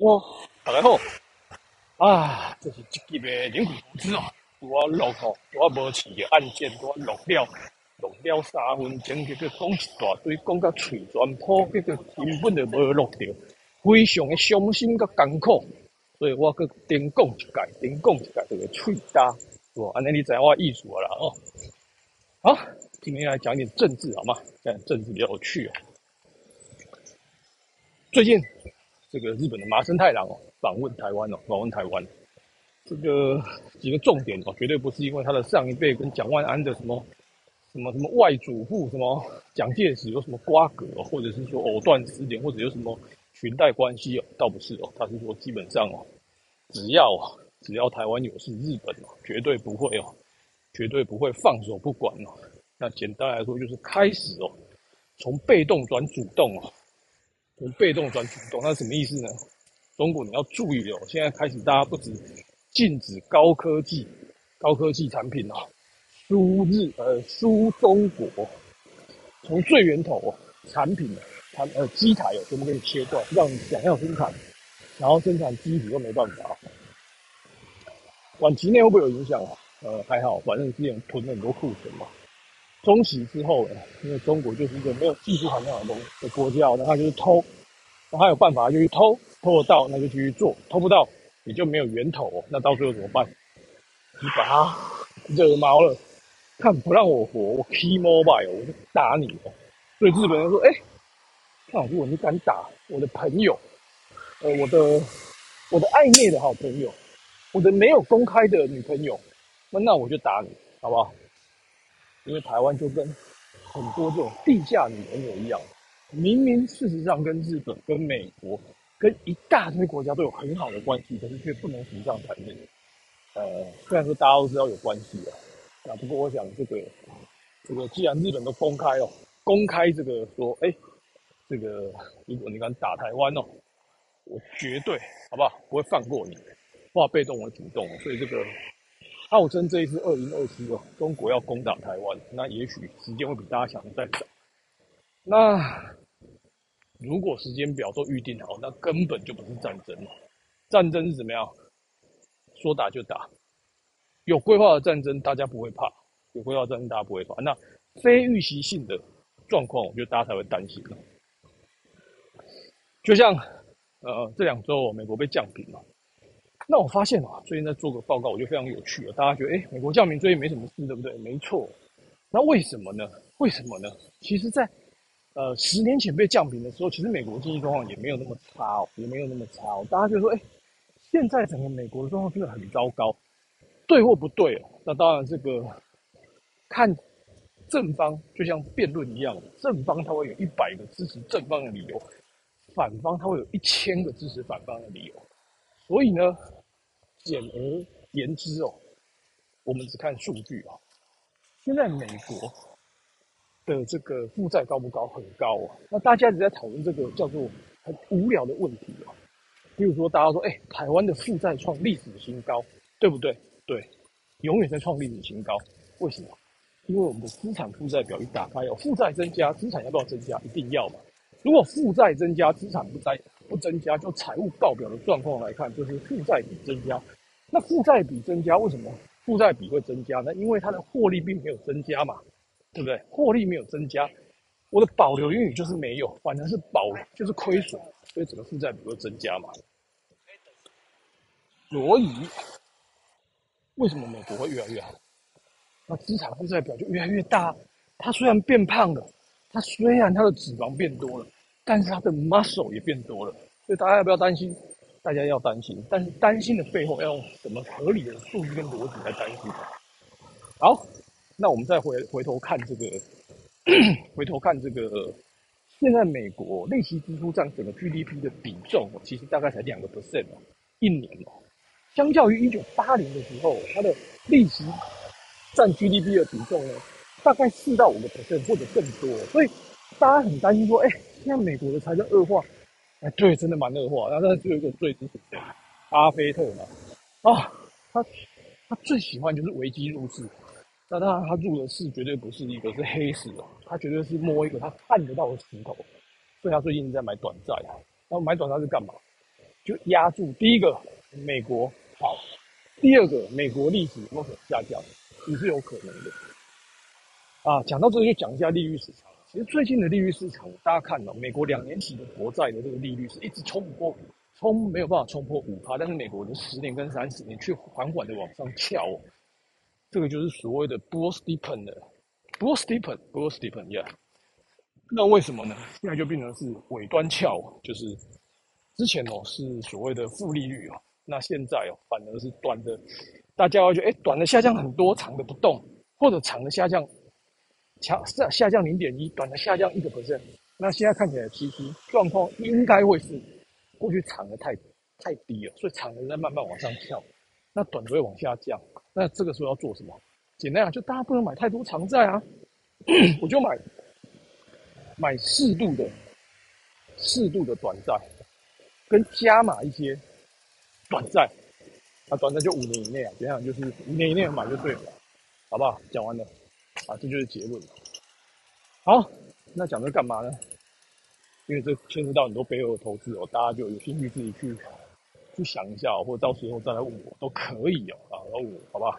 我大家好啊，这是这期的零股投资哦。我录吼，我无饲的案件，我录了3分钟，结果讲一大堆，讲到嘴全破，结果根本就无录到，非常的伤心甲艰苦。所以我阁顶讲一届，这个嘴大，是无？安尼你知我意思啦哦。好，今天来讲点政治好吗？讲点政治比较有趣哦。最近这个日本的麻生太郎哦，访问台湾，这个几个重点哦，绝对不是因为他的上一辈跟蒋万安的什么外祖父什么蒋介石有什么瓜葛哦，或者是说藕断丝连，或者有什么裙带关系哦，倒不是哦，他是说基本上哦，只要台湾有事，日本哦绝对不会放手不管哦。那简单来说就是开始哦，从被动转主动，那是什么意思呢？中国你要注意哦，现在开始大家不止禁止高科技产品哦，输中国，从最源头哦，产品机台哦，全部给你切断，让你想要生产，然后生产机体又没办法。短期内会不会有影响啊？还好，反正之前囤了很多库存嘛。中期之后呢，因为中国就是一个没有技术含量的国家，那他就是偷，那他有办法就去偷，偷得到那就继续做，偷不到也就没有源头、哦，那到最后怎么办？你把他惹毛了，看不让我活，我 key mobile 我就打你了。所以日本人说，那如果你敢打我的朋友，我的暧昧的好朋友，我的没有公开的女朋友，那我就打你，好不好？因为台湾就跟很多这种地下女朋友一样，明明事实上跟日本、跟美国、跟一大堆国家都有很好的关系，可是却不能崇尚谈恋爱。虽然说大家都知道有关系啊，那不过我想这个既然日本都公开这个说，这个如果你敢打台湾哦，我绝对好不好不会放过你，化被动为主动，所以这个。号称这一次2027哦，中国要攻打台湾，那也许时间会比大家想的再早。那如果时间表都预定好，那根本就不是战争了。战争是怎么样？说打就打，有规划的战争大家不会怕，有规划的战争大家不会怕。那非预期性的状况，我觉得大家才会担心。就像这2周美国被降评了。那我发现啊，最近在做个报告，我觉得非常有趣了。大家觉得，美国降民最近没什么事，对不对？没错。那为什么呢？其实在，10年前被降民的时候，其实美国经济状况也没有那么差哦，大家就说，现在整个美国的状况真的很糟糕，对或不对哦？那当然，这个看正方，就像辩论一样，正方他会有100个支持正方的理由，反方他会有1000个支持反方的理由。所以呢，简而言之哦，我们只看数据啊。现在美国的这个负债高不高？很高啊。那大家一直在讨论这个叫做很无聊的问题啊。比如说，大家说，台湾的负债创历史新高，对不对？对，永远在创历史新高。为什么？因为我们的资产负债表一打开哦，负债增加，资产要不要增加？一定要嘛。如果负债增加，资产不增加，就财务报表的状况来看，就是负债比增加。那负债比增加，为什么负债比会增加呢？因为它的获利并没有增加嘛，对不对？获利没有增加，我的保留盈余就是没有，反正是就是亏损，所以整个负债比会增加嘛。所以，为什么美国会越来越好？那资产负债表就越来越大。它虽然变胖了。它虽然它的脂肪变多了，但是它的 muscle 也变多了，所以大家要不要担心？大家要担心，但是担心的背后要用什么合理的数据跟逻辑来担心？好，那我们再回头看这个，现在美国内息支出占整个 GDP 的比重，其实大概才2% 一年哦。相较于1980的时候，它的利息占 GDP 的比重呢？大概4到5% 或者更多，所以大家很担心说，现在美国的财政恶化，对，真的蛮恶化。那就有一个最知名的巴菲特嘛，他最喜欢就是危机入市。那当然，他入的市绝对不是一个是黑市哦，他绝对是摸一个他看得到的石头。所以他最近在买短债，那买短债是干嘛？就压住第一个美国好，第二个美国利息有可能下降，也是有可能的。啊，讲到这就讲一下利率市场。其实最近的利率市场，大家看到美国2年期的国债的这个利率是一直没有办法冲破 5%， 但是美国的10年跟30年却缓缓的往上跳哦。这个就是所谓的 Bull Steepen 的 Bull Steepen， yeah。那为什么呢？现在就变成是尾端翘，就是之前哦是所谓的负利率哦，那现在哦反而是短的，大家会觉得短的下降很多，长的不动，或者长的下降 0.1%， 短的下降 1%。那现在看起来其实状况应该会是过去长的太低了，所以长的在慢慢往上跳，那短的会往下降。那这个时候要做什么？简单讲，就大家不能买太多长债啊，我就买适度的短债，跟加码一些短债。啊，短债就5年以内啊，怎样？就是5年以内买就对了，好不好？讲完了，啊，这就是结论。好，那讲这干嘛呢？因为这牵涉到很多背后的投资哦，大家就有兴趣自己去想一下哦，或者到时候再来问我都可以哦，啊，来问我好不好？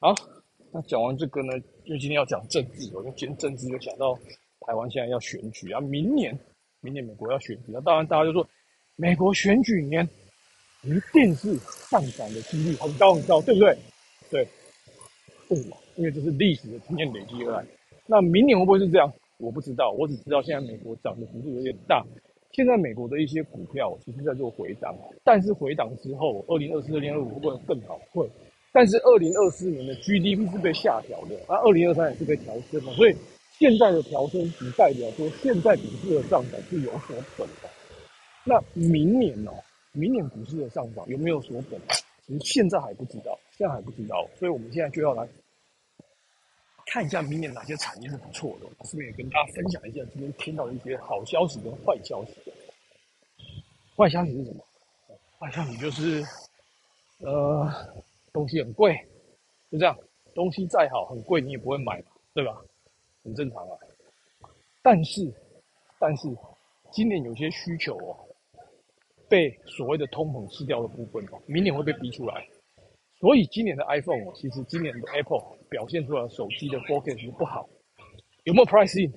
好，那讲完这个呢，因为今天要讲政治哦，因为今天政治就讲到台湾现在要选举啊，明年美国要选举，那当然大家就说，美国选举年一定是上涨的几率很高很高，对不对？对，为什么？因为这是历史的经验累积而来。那明年会不会是这样？我不知道，我只知道现在美国涨的幅度有点大。现在美国的一些股票其实在做回档，但是回档之后，2024、2025会不会更好？会。但是2024年的 GDP 是被下调的，那2023年是被调升的，所以现在的调升只代表说现在股市的上涨是有所本的。那明年股市的上涨有没有所本？其实现在还不知道，所以我们现在就要来看一下明年哪些产业是不错的。我顺便也跟大家分享一下今天听到的一些好消息跟坏消息。坏消息是什么？坏消息就是东西很贵，就这样，东西再好很贵你也不会买嘛，对吧？很正常啊。但是今年有些需求哦被所谓的通膨吃掉的部分哦，明年会被逼出来。所以今年的 iPhone 哦，其实今年的 Apple 表现出来的手机的 forecast 是不好。有没有 price in？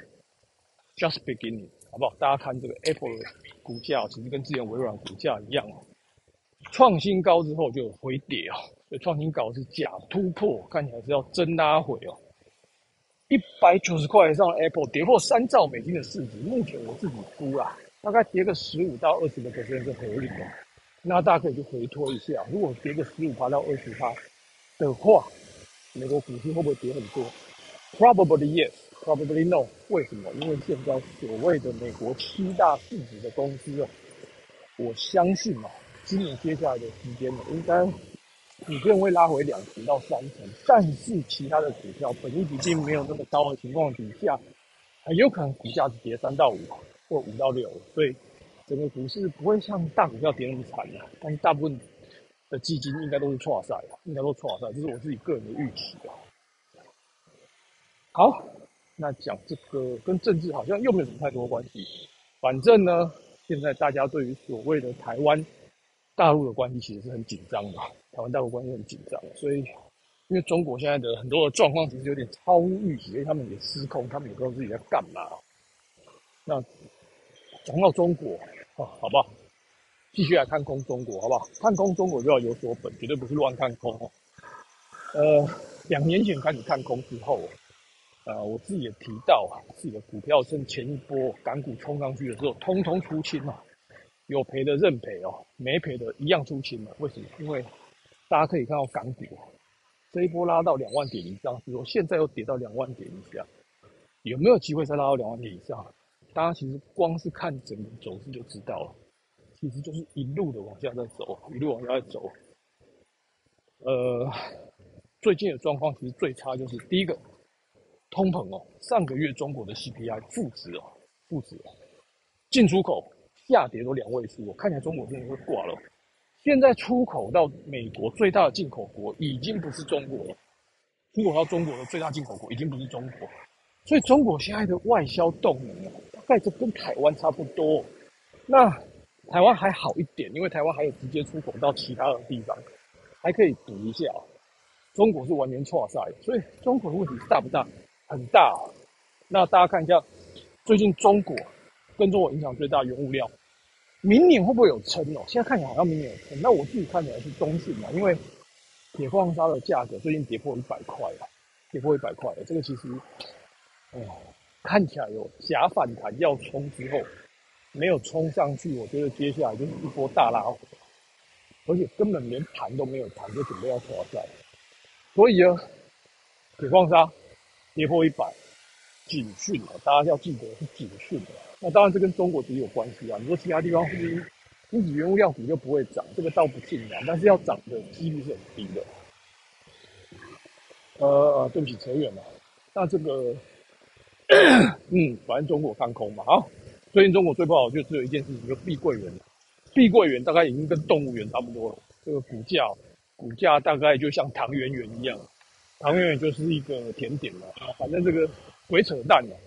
Just beginning， 好不好？大家看这个 Apple 的股价，其实跟之前微软股价一样哦，创新高之后就有回跌哦，所以创新高是假突破，看起来是要真拉回哦。190块以上的 Apple 跌破$3兆的市值，目前我自己估啦，大概跌个15%到20% 是合理的。那大家可以去回推一下，如果跌个15%到20%的话，美国股市会不会跌很多？ Probably yes, probably no。 为什么？因为现在所谓的美国7大市值的公司，我相信啊，今年接下来的时间应该股票会拉回2%到3%，但是其他的股票本益比并没有那么高的情况底下，很有可能股价只跌3到5或5到6，所以整个股市不会像大股票跌那么惨的，但是大部分的基金应该都是挫赛，这是我自己个人的预期的。好，那讲这个跟政治好像又没有什么太多关系，反正呢，现在大家对于所谓的台湾大陆的关系其实是很紧张的，台湾大陆关系很紧张，所以因为中国现在的很多的状况其实有点超乎预期，因为他们也失控，他们也不知道自己在干嘛。那讲到中国啊，好不好？继续来看空中国，好不好？看空中国就要有所本，绝对不是乱看空哦。2年前开始看空之后，我自己也提到啊，自己的股票趁前一波港股冲上去的时候，通通出清啊，有赔的认赔哦，没赔的一样出清了。为什么？因为大家可以看到港股这一波拉到2万点以上之后，现在又跌到2万点以下，有没有机会再拉到2万点以上？大家其实光是看整个走势就知道了，其实就是一路的往下在走，最近的状况其实最差就是第一个通膨哦，上个月中国的 CPI 负值，进出口下跌都2位数哦，看起来中国真的会挂了。现在出口到美国最大的进口国已经不是中国了，出口到中国的最大进口国已经不是中国，所以中国现在的外销动能啊，大概就跟台湾差不多。那台湾还好一点，因为台湾还有直接出口到其他的地方，还可以补一下。中国是完全挫赛，所以中国的问题大不大？很大。那大家看一下，最近中国跟中国影响最大原物料，明年会不会有撑哦？现在看起来好像明年有撑。那我自己看起来是中性嘛，因为铁矿砂的价格最近跌破100块了，跌破100块了。这个其实，看起来有假反弹要冲之后，没有冲上去，我觉得接下来就是一波大拉回，而且根本连盘都没有盘就准备要垮下。所以呢，铁矿砂跌破100，警讯啊！大家要记得是警讯的。那当然这跟中国也有关系啊。你说其他地方是因此原物料股就不会涨，这个倒不尽然，但是要涨的几率是很低的。对不起，扯远了。那这个，反正中国看空嘛，好。最近中国最不好就只有一件事情，就是碧桂园。碧桂园大概已经跟动物园差不多了，这个股价大概就像唐圆圆一样，唐圆圆就是一个甜点了啊，反正这个鬼扯淡了。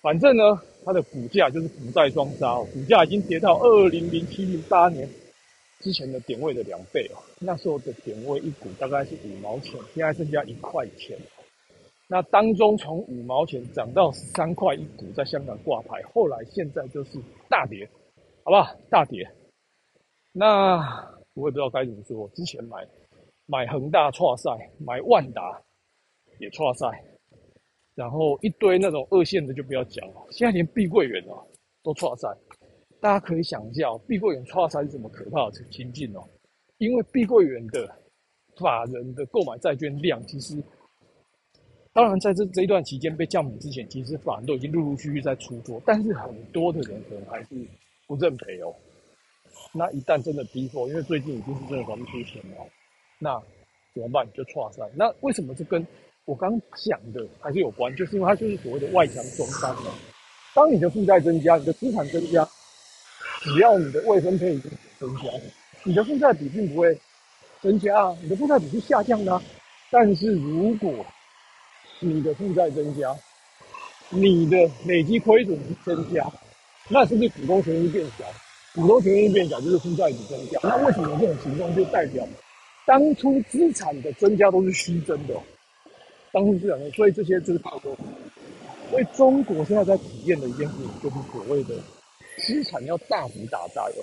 反正呢，它的股价就是股债双杀哦，股价已经跌到2007、08年之前的点位的2倍哦，那时候的点位一股大概是5毛钱，现在剩下1块钱。那当中从5毛钱涨到13块一股，在香港挂牌，后来现在就是大跌，好不好？大跌。那我也不知道该怎么说。之前买恒大挫赛，买万达也挫赛，然后一堆那种二线的就不要讲了。现在连碧桂园哦都挫赛，大家可以想一下哦，碧桂园挫赛是什么可怕的情境哦？因为碧桂园的法人的购买债券量其实。当然，在这一段期间被降评之前，其实法人都已经陆陆续续在出脱，但是很多的人可能还是不认赔哦。那一旦真的逼迫，因为最近已经是真的还不出钱了，那怎么办？就挫散。那为什么这跟我刚讲的还是有关？就是因为它就是所谓的外强中干嘛。当你的负债增加，你的资产增加，只要你的未分配已经增加，你的负债比并不会增加啊，你的负债比是下降的啊。但是如果你的负债增加，你的累积亏损增加，那是不是股东权益变小？股东权益变小就是负债比增加。那为什么有这种情况？就代表当初资产的增加都是虚增的，当初资产的，所以这些就是泡沫。所以中国现在在体验的一件事情，就是所谓的资产要大幅打大哦。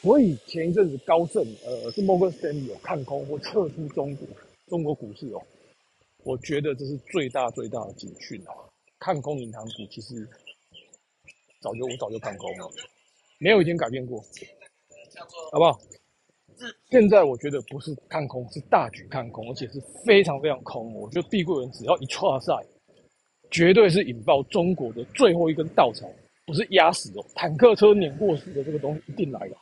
所以前一阵子高盛，是 Morgan Stanley 有看空或撤出中国股市哦。我觉得这是最大的警讯啊！看空银行股，其实我早就看空了，没有一天改变过，好不好？现在我觉得不是看空，是大举看空，而且是非常非常空。我觉得碧桂园只要一挫赛，绝对是引爆中国的最后一根稻草，不是压死哦，坦克车碾过死的这个东西一定来了。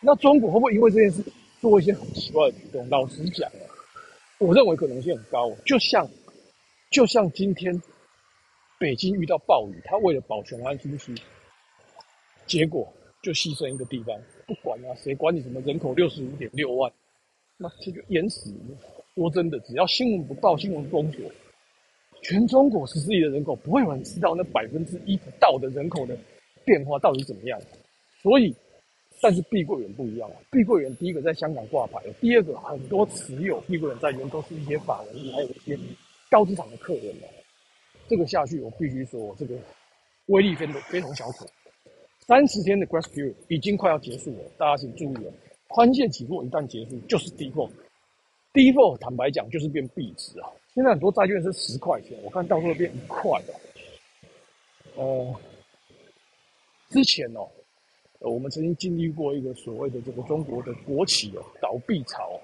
那中国会不会因为这件事做一些很奇怪的举动？老实讲啊。我认为可能性很高，就像今天北京遇到暴雨，他为了保全安全区，结果就牺牲一个地方，不管啊，谁管你什么人口65.6万，那这就淹死。说真的，只要新闻不报，新闻封锁，全中国14亿的人口，不会有人知道那1%不到的人口的变化到底怎么样。所以，但是碧桂园不一样啊！碧桂园第一个在香港挂牌，第二个很多持有碧桂园债券都是一些法人，还有一些高资产的客人啊。这个下去，我必须说，这个威力非同小可。30天的 grace period 已经快要结束了，大家请注意了。宽限期货一旦结束，就是 default 坦白讲就是变币值啊。现在很多债券是10块钱，我看到时候变1块的。之前哦。我们曾经经历过一个所谓的这个中国的国企哦倒闭潮，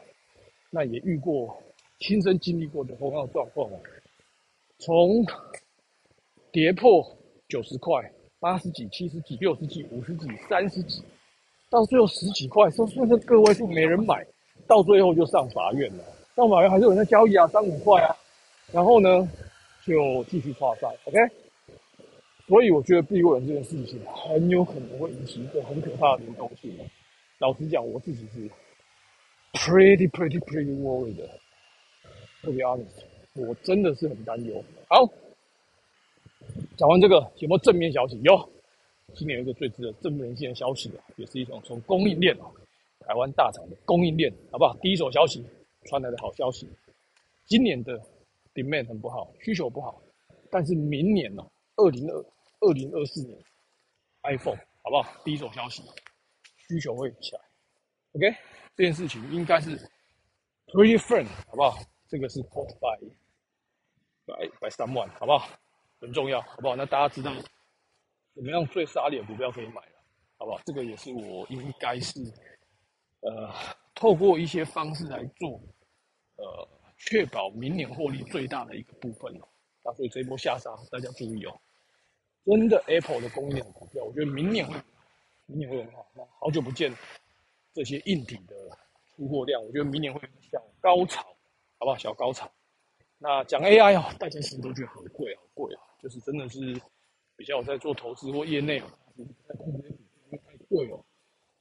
那也遇过亲身经历过的同样的状况哦，从跌破90块、80几、70几、60几、50几、30几，到最后10几块，甚至个位数没人买，到最后就上法院了。上法院还是有人在交易啊，3、5块啊，然后呢就继续跨赛 ，OK。所以我觉得碧桂园这件事情很有可能会引起一个很可怕的流动性。老实讲，我自己是 pretty worried 的，特别 honest， 我真的是很担忧。好，讲完这个有没有正面消息？有，今年有一个最值得振奋人心的消息，也是一种从供应链台湾大厂的供应链，好不好？第一手消息传来的好消息，今年的 demand 很不好，需求不好，但是明年呢、2024年 iPhone 好不好？第一手消息，需求会起来。OK， 这件事情应该是 pretty firm， 好不好？这个是 called by someone， 好不好？很重要，好不好？那大家知道怎么样最杀脸股票可以买了，好不好？这个也是我应该是透过一些方式来做，确保明年获利最大的一个部分哦。那所以这一波下杀，大家注意哦。真的 Apple 的供应链股票，我觉得明年会很好。好久不见这些硬体的出货量，我觉得明年会小高潮，好不好？小高潮。那讲 AI 哦，大家其实都觉得很贵，好贵啊，就是真的是比较我在做投资或业内哦，太贵哦。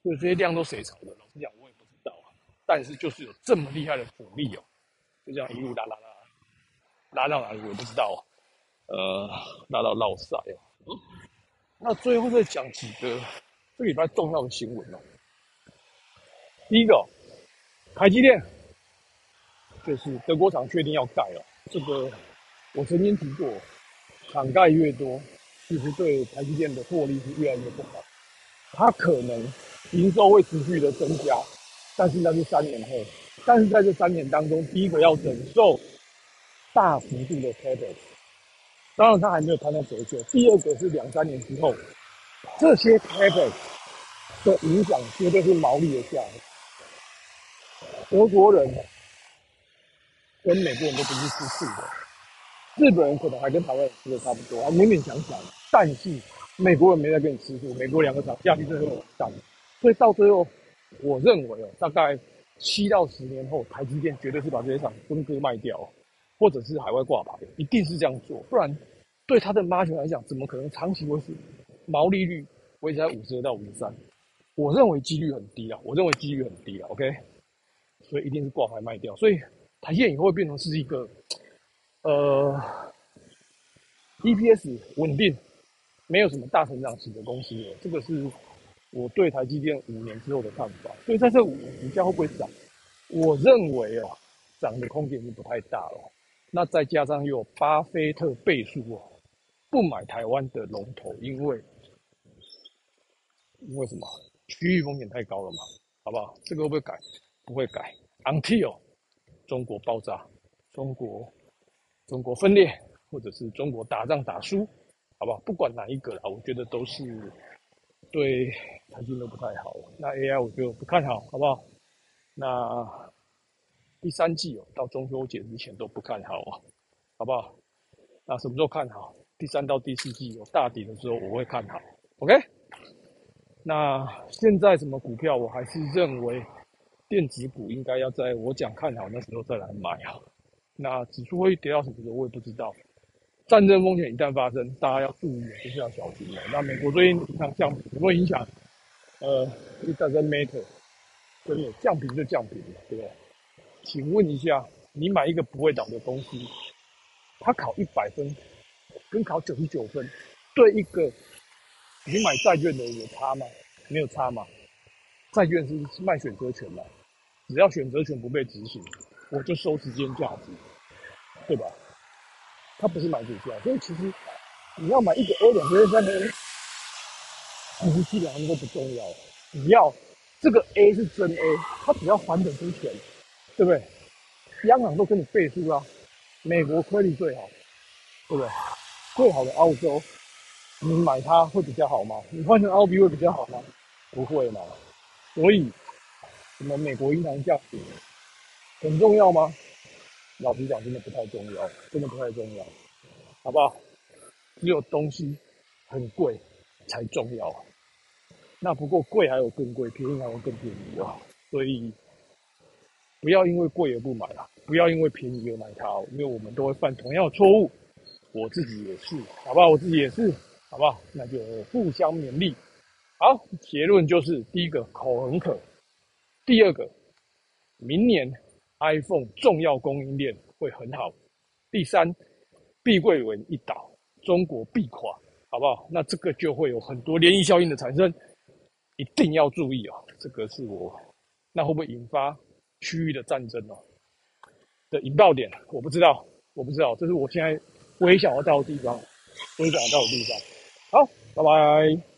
所以这些量都谁炒的？老实讲，我也不知道啊。但是就是有这么厉害的主力哦，就这样一路拉到哪里我也不知道哦。拉到落塞哦。那最后再讲几个这礼拜重要的新闻哦。第一个、哦，台积电就是德国厂确定要盖哦。这个我曾经提过，厂盖越多，其实对台积电的获利是越来越不好。它可能营收会持续的增加，但是那是3年后。但是在这3年当中，第一个要忍受大幅度的 CapEx， 当然它还没有摊到折旧。第二个是2-3年之后，这些 CapEx 的影响绝对是毛利的下滑。德国人跟美国人都不是吃素的，日本人可能还跟台湾人吃的差不多，还勉勉强强，但是美国人没在跟你吃素，美国2个厂下去最后有涨，所以到最后，我认为哦，大概7到10年后，台积电绝对是把这些厂分割卖掉，或者是海外挂牌，一定是这样做，不然对它的margin来讲，怎么可能长期会是毛利率维持在52%到53%？我认为几率很低啊，OK， 所以一定是挂牌卖掉，所以台积电以后会变成是一个EPS 稳定。没有什么大成长型的公司了，这个是我对台积电5年之后的看法。所以在这5年，股价会不会涨？我认为哦，涨的空间已经不太大了。那再加上又有巴菲特背书哦，不买台湾的龙头，因为什么？区域风险太高了嘛，好不好？这个会不会改？不会改。Until 中国爆炸，中国分裂，或者是中国打仗打输。好不好？不管哪一个啦，我觉得都是对台积电都不太好。那 AI 我觉得不看好，好不好？那第三季哦，到中秋节之前都不看好啊，好不好？那什么时候看好？第3到第4季有大底的时候，我会看好。OK？ 那现在什么股票，我还是认为电子股应该要在我讲看好那时候再来买啊。那指数会跌到什么时候，我也不知道。战争风险一旦发生，大家要注意，就是要小心了。那美国最近像降频，有没有影响？战争 matter， 对不对？降频就降频了，对不对？请问一下，你买一个不会倒的公司，它考100分，跟考99分，对一个你买债券的有差吗？没有差嘛？债券是卖选择权嘛？只要选择权不被执行，我就收时间价值，对吧？它不是买股票，所以其实你要买1个 A、2个 A、3个 A， 其实基本上都不重要。只要这个 A 是真 A， 它只要还本之前，对不对？央行都跟你背书啦，美国亏率最好，对不对？最好的澳洲，你买它会比较好吗？你换成澳币会比较好吗？不会嘛。所以什么美国银行降息很重要吗？老实讲，真的不太重要，好不好？只有东西很贵才重要，那不过贵还有更贵，便宜还有更便宜啊！所以不要因为贵而不买啦，不要因为便宜而买它，因为我们都会犯同样的错误。我自己也是，好不好？那就互相勉励。好，结论就是：第一个口很渴，第二个明年。iPhone 重要供应链会很好。第3，碧桂园一倒，中国必垮，好不好？那这个就会有很多涟漪效应的产生，一定要注意哦。这个是我，那会不会引发区域的战争哦？的引爆点我不知道，这是我现在我也想要到的地方，好，拜拜。